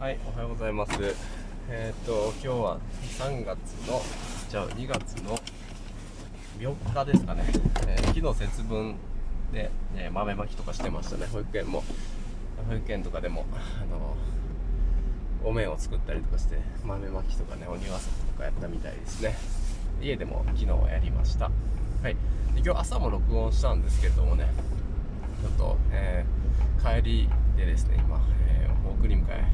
はい、おはようございます。今日は2月の4日ですかね。木の節分で、豆まきとかしてましたね。保育園とかでもお面を作ったりとかして豆まきとかね、お庭遊びとかやったみたいですね。家でも昨日やりました。はい、で今日朝も録音したんですけれどもね、ちょっと、帰りでですね、今、送り迎え、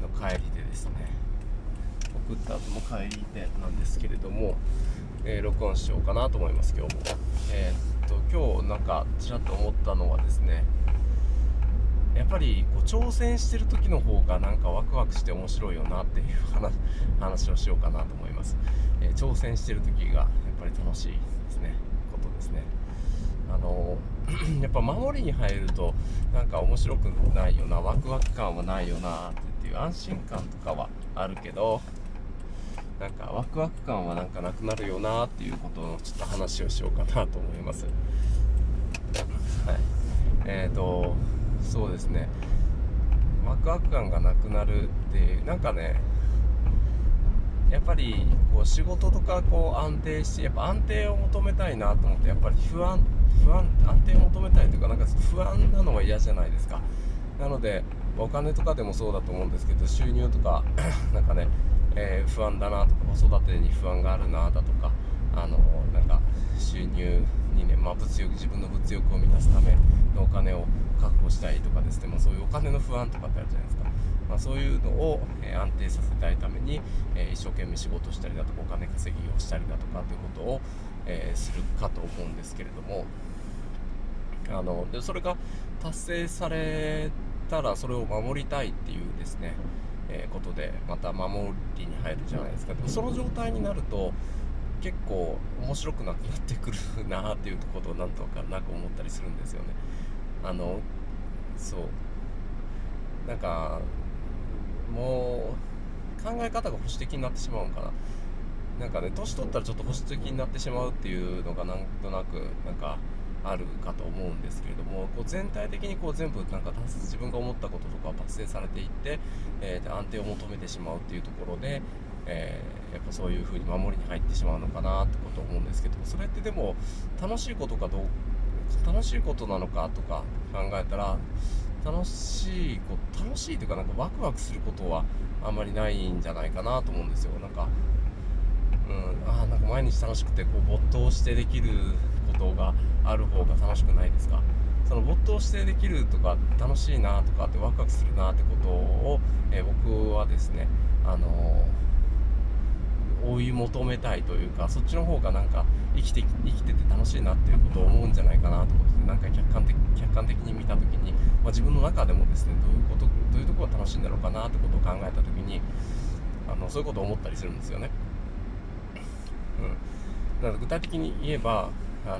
の帰りでですね、送った後も帰りでなんですけれども、録音しようかなと思います、今日も。今日なんかちらっと思ったのはですね、やっぱりこう挑戦してる時の方がなんかワクワクして面白いよなっていう話をしようかなと思います。挑戦してる時がやっぱり楽しいですね、ことですね。やっぱ守りに入るとなんか面白くないよな、ワクワク感はないよなっていう安心感とかはあるけど、なんかワクワク感はなんかなくなるよなっていうことのちょっと話をしようかなと思います。はい、そうですね、ワクワク感がなくなるっていう、なんかね、やっぱりこう仕事とかこう安定して、やっぱ安定を求めたいなと思って、やっぱり安定を求めたいというか、なんか不安なのは嫌じゃないですか。なのでお金とかでもそうだと思うんですけど、収入とかなんかね、不安だなとか、子育てに不安があるなだとか、なんか収入にね、物欲、自分の物欲を満たすためのお金を確保したいとかですね、そういうお金の不安とかってあるじゃないですか。そういうのを、安定させたいために、一生懸命仕事したりだとか、お金稼ぎをしたりだとかということを、するかと思うんですけれども、でそれが達成されたらそれを守りたいっていうですね、ことでまた守りに入るじゃないですか。でもその状態になると結構面白くなくなってくるなっていうことをなんとかなく思ったりするんですよね。そうなんかもう考え方が保守的になってしまうのかな。なんかね、年取ったらちょっと保守的になってしまうっていうのがなんとなくなんかあるかと思うんですけれども、こう全体的にこう全部なんか自分が思ったこととか達成されていって、安定を求めてしまうっていうところで、やっぱそういう風に守りに入ってしまうのかなってこと思うんですけど、それってでも楽しいことなのかとか考えたら、楽しいというか、なんかワクワクすることはあんまりないんじゃないかなと思うんですよ。なんか、なんか毎日楽しくてこう没頭してできることがある方が楽しくないですか。その没頭してできるとか楽しいなとかってワクワクするなってことを、僕はですね、追い求めたいというか、そっちの方がなんか生きてて楽しいなっていうことを思うんじゃないかなということで、なんか客観的に見たときに、自分の中でもですね、どういうところが楽しいんだろうかなってことを考えたときに、そういうことを思ったりするんですよね。だから具体的に言えば、例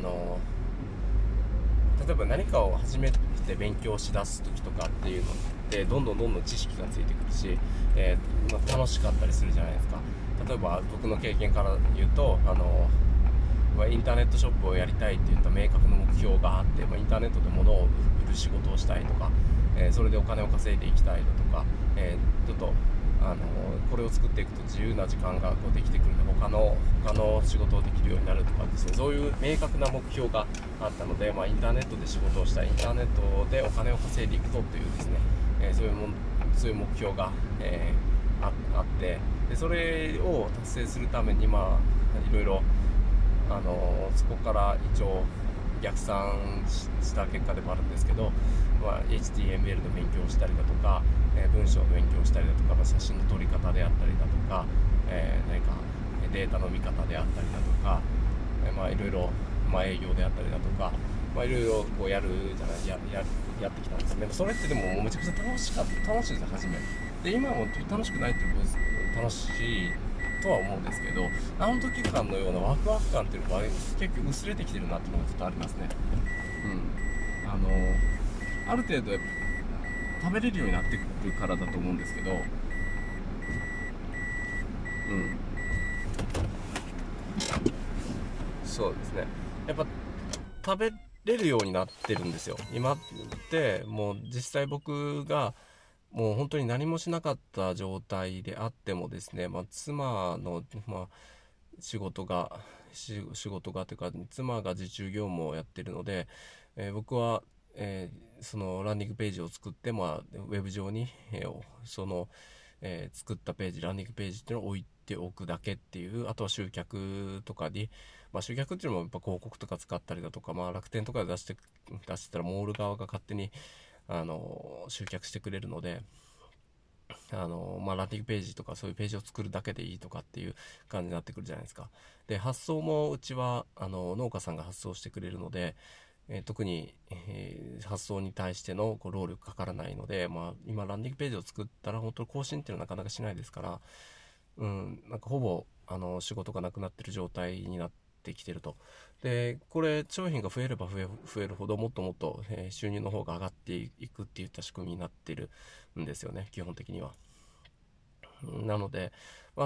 えば何かを初めて勉強しだす時とかっていうのってどんどん知識がついてくるし、楽しかったりするじゃないですか。例えば僕の経験から言うと、インターネットショップをやりたいっていった明確な目標があって、インターネットで物を売る仕事をしたいとか、それでお金を稼いでいきたいだとか、ちょっとこれを作っていくと自由な時間がこうできてくるので、他の仕事をできるようになるとかですね、そういう明確な目標があったので、インターネットで仕事をしたい、インターネットでお金を稼いでいくとっていうですね、そういう目標が、あって、でそれを達成するためにいろいろそこから一応逆算した結果でもあるんですけど、HTML の勉強をしたりだとか、文章の勉強をしたりだとか、写真の撮り方であったりだとか、何かデータの見方であったりだとか、いろいろ、営業であったりだとか、いろいろこうやるじゃないやってきたんですけど、それってでもめちゃくちゃ楽しいですよ、初めで。今も楽しくないっていうこと楽しいとは思うんですけど、あの時間のようなワクワク感っていうのは結局薄れてきてるなっていうのがちょっとありますね。ある程度食べれるようになってくるからだと思うんですけど、そうですね、やっぱ食べれるようになってるんですよ、今って。もう実際僕がもう本当に何もしなかった状態であってもですね、妻の、仕事がというか、妻が自重業務をやっているので、僕は、そのランディングページを作って、ウェブ上に、作ったページ、ランディングページっていうのを置いておくだけっていう、あとは集客とかに、集客っていうのもやっぱ広告とか使ったりだとか、楽天とかで出してたらモール側が勝手に、集客してくれるので、ランディングページとかそういうページを作るだけでいいとかっていう感じになってくるじゃないですか。で、発送もうちは、農家さんが発送してくれるので、特に、発送に対しての労力かからないので、今ランディングページを作ったら本当に更新っていうのはなかなかしないですから、ほぼ、仕事がなくなってる状態になってきてると。で、これ、商品が増えれば増えるほど、もっともっと、収入の方が上がっていくっていった仕組みになってるんですよね、基本的には。なので、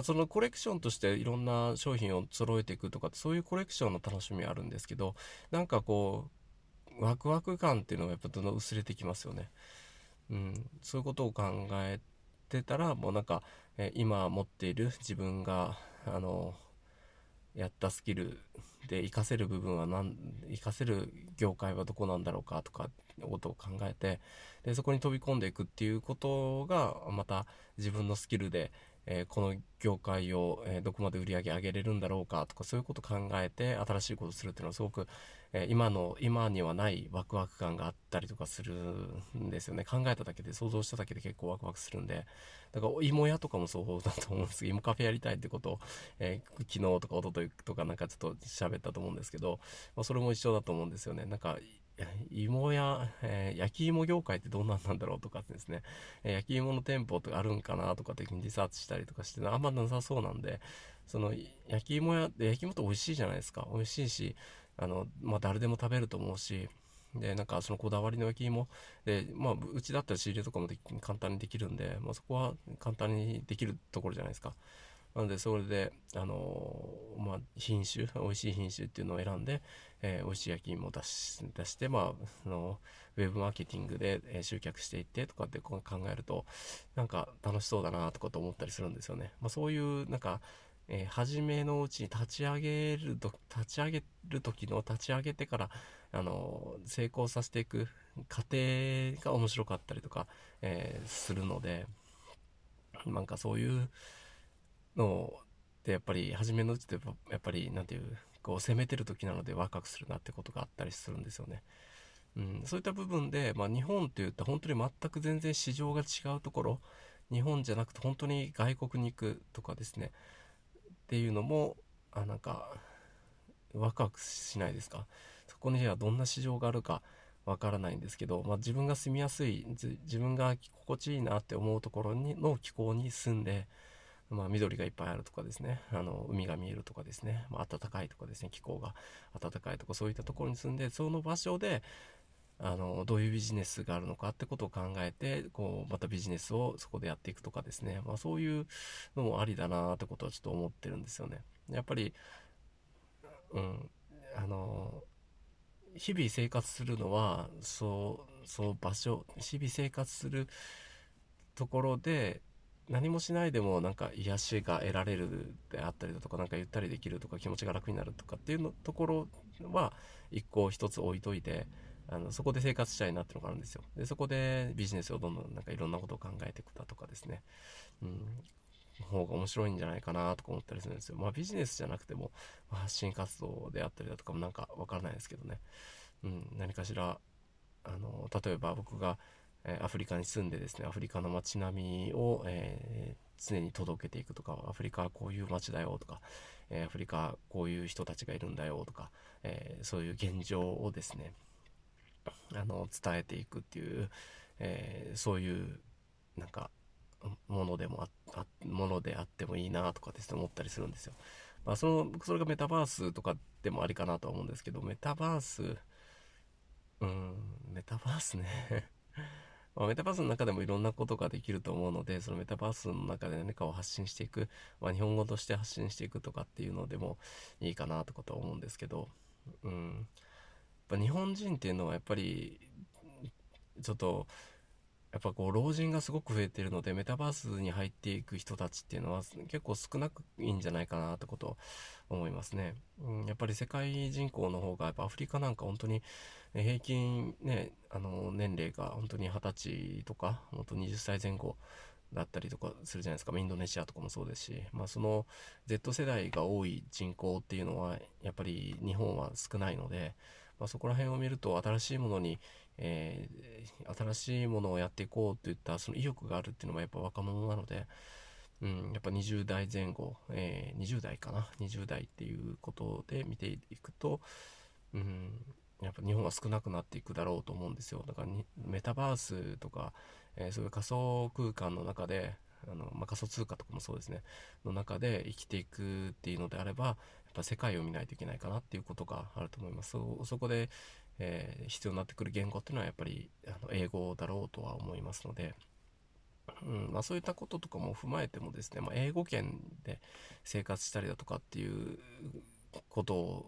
そのコレクションとしていろんな商品を揃えていくとか、そういうコレクションの楽しみはあるんですけど、ワクワク感っていうのがやっぱどんどん薄れてきますよね。そういうことを考えてたら、今持っている自分がやったスキルで活かせる業界はどこなんだろうかとかことを考えて、でそこに飛び込んでいくっていうことが、また自分のスキルで、この業界を、どこまで売り上げ上げれるんだろうかとか、そういうことを考えて新しいことをするっていうのはすごく、今にはないワクワク感があったりとかするんですよね。考えただけで、想像しただけで結構ワクワクするんで、だから芋屋とかもそうだと思うんですけど、芋カフェやりたいってことを、昨日とか一昨日とかちょっと喋ったと思うんですけど、それも一緒だと思うんですよね。芋や、焼き芋業界ってどんなんなんだろうとかですね、焼き芋の店舗とかあるんかなとかってリサーチしたりとかして、あんまなさそうなんで、焼き芋って美味しいじゃないですか。美味しいし、誰でも食べると思うし、で、そのこだわりの焼き芋で、うちだったら仕入れとかも簡単にできるんで、そこは簡単にできるところじゃないですか。なので、それで、美味しい品種っていうのを選んで、美味しい焼き芋を出して、ウェブマーケティングで、集客していってとかって考えると、楽しそうだなとかと思ったりするんですよね。そういう、初めのうちに立ち上げてから、成功させていく過程が面白かったりとか、するので、そういう、のでやっぱり初めのうちってやっぱり攻めてる時なのでワクワクするなってことがあったりするんですよね。そういった部分で、日本っていった本当に全く全然市場が違うところ、日本じゃなくて本当に外国に行くとかですねっていうのもワクワクしないですか。そこにはどんな市場があるかわからないんですけど、自分が住みやすい、自分が心地いいなって思うところの気候に住んで、緑がいっぱいあるとかですね、海が見えるとかですね、暖かいとかですね、気候が暖かいとか、そういったところに住んで、その場所で、どういうビジネスがあるのかってことを考えて、またビジネスをそこでやっていくとかですね、そういうのもありだなってことはちょっと思ってるんですよね。やっぱり、日々生活するのは、日々生活するところで、何もしないでも癒しが得られるであったりだとか、ゆったりできるとか、気持ちが楽になるとかっていうのところは一つ置いといて、そこで生活したいなっていうのがあるんですよ。でそこでビジネスをどんどんいろんなことを考えていくだとかですね、方が面白いんじゃないかなとか思ったりするんですよ。ビジネスじゃなくても、発信活動であったりだとかもわからないですけどね。何かしら例えば僕がアフリカに住んでですね、アフリカの街並みを、常に届けていくとか、アフリカはこういう街だよとか、アフリカはこういう人たちがいるんだよとか、そういう現状をですね、伝えていくっていう、そういうものであってもいいなとかですね、思ったりするんですよ。それがメタバースとかでもありかなとは思うんですけど、メタバースねメタバースの中でもいろんなことができると思うので、そのメタバースの中で何かを発信していく、日本語として発信していくとかっていうのでもいいかなとかと思うんですけど、日本人っていうのはやっぱりちょっとやっぱこう老人がすごく増えてるので、メタバースに入っていく人たちっていうのは結構少なくいいんじゃないかなってことを思いますね。やっぱり世界人口の方が、やっぱアフリカなんか本当に平均ね、年齢が本当に20歳とか、本当20歳前後だったりとかするじゃないですか。インドネシアとかもそうですし、まあその Z 世代が多い人口っていうのはやっぱり日本は少ないので、まあ、そこら辺を見ると新しいものに、新しいものをやっていこうといったその意欲があるっていうのもやっぱ若者なので、やっぱ20代前後、20代かな、20代っていうことで見ていくと、やっぱ日本は少なくなっていくだろうと思うんですよ。だからメタバースとか、そういう仮想空間の中で、まあ、仮想通貨とかもそうですね、の中で生きていくっていうのであれば、やっぱ世界を見ないといけないかなっていうことがあると思います。そこで、必要になってくる言語っていうのはやっぱり英語だろうとは思いますので、まあ、そういったこととかも踏まえてもですね、まあ、英語圏で生活したりだとかっていうこと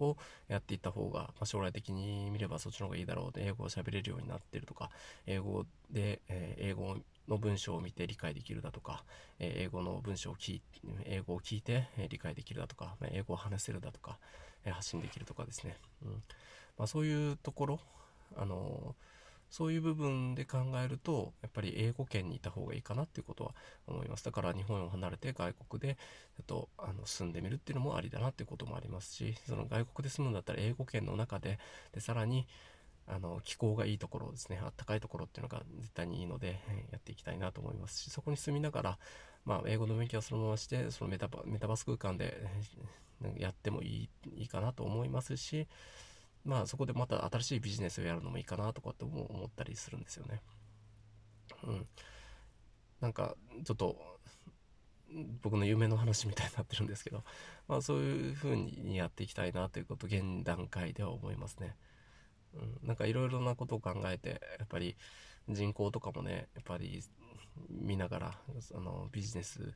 をやっていった方が、まあ、将来的に見ればそっちの方がいいだろうで、英語を喋れるようになってるとか、英語で、英語の文章を見て理解できるだとか、英語の文章を英語を聞いて理解できるだとか、英語を話せるだとか、発信できるとかですね、まあ、そういうところ、そういう部分で考えると、やっぱり英語圏にいた方がいいかなっていうことは思います。だから日本を離れて外国でちょっと住んでみるっていうのもありだなっていうこともありますし、その外国で住むんだったら英語圏の中で、さらに気候がいいところですね、あったかいところっていうのが絶対にいいので、やっていきたいなと思いますし、そこに住みながら、まあ、英語の勉強はそのままして、そのメタバース空間でやってもいいかなと思いますし、まあ、そこでまた新しいビジネスをやるのもいいかなとかっても思ったりするんですよね。なんかちょっと僕の夢の話みたいになってるんですけど、まあ、そういう風にやっていきたいなということを現段階では思いますね。なんかいろいろなことを考えて、やっぱり人口とかもね、やっぱり見ながら、ビジネス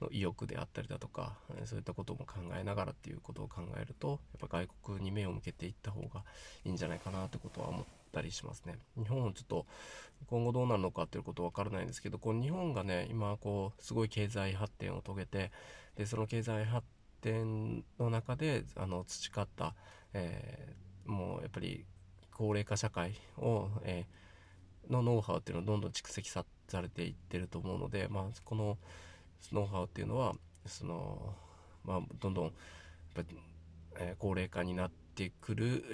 の意欲であったりだとか、そういったことも考えながらっていうことを考えると、やっぱ外国に目を向けていった方がいいんじゃないかなってことは思ったりしますね。日本はちょっと今後どうなるのかっていうことは分からないんですけど、こう日本がね、今こうすごい経済発展を遂げて、でその経済発展の中で培った、もうやっぱり高齢化社会を、のノウハウっていうのをどんどん蓄積されていってると思うので、まあ、このノウハウっていうのはまあ、どんどんやっぱり、高齢化になってくる、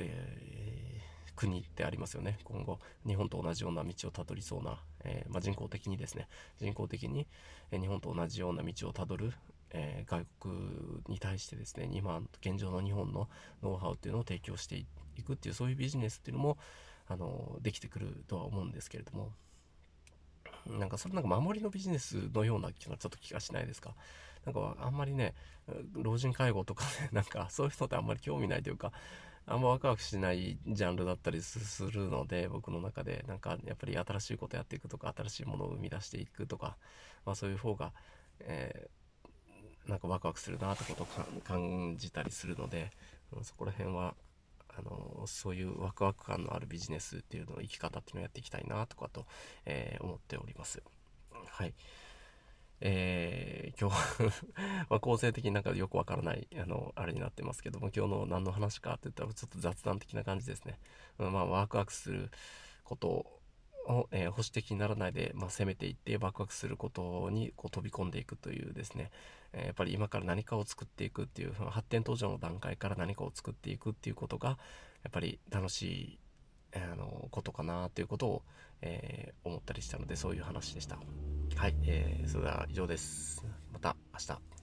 国ってありますよね。今後日本と同じような道をたどりそうな、まあ、人工的にですね、人工的に日本と同じような道をたどる、外国に対してですね、今現状の日本のノウハウっていうのを提供していくっていう、そういうビジネスっていうのもできてくるとは思うんですけれども、なんかそれなんか守りのビジネスのようなちょっと気がしないですか。なんかあんまりね、老人介護とかね、なんかそういう人ってあんまり興味ないというか、あんまワクワクしないジャンルだったりするので、僕の中でなんかやっぱり新しいことやっていくとか、新しいものを生み出していくとか、まあ、そういう方が、なんかワクワクするなってことを感じたりするので、そこら辺はそういうワクワク感のあるビジネスっていうのを生き方っていうのをやっていきたいなとかと、思っております。はい。今日は構成的になんかよくわからないあれになってますけども、今日の何の話かって言ったらちょっと雑談的な感じですね。まあワクワクすることを、保守的にならないで、まあ、攻めていってワクワクすることにこう飛び込んでいくというですね、やっぱり今から何かを作っていくっていう、発展途上の段階から何かを作っていくっていうことがやっぱり楽しいことかなということを、思ったりしたので、そういう話でした。はい、それでは以上です。また明日。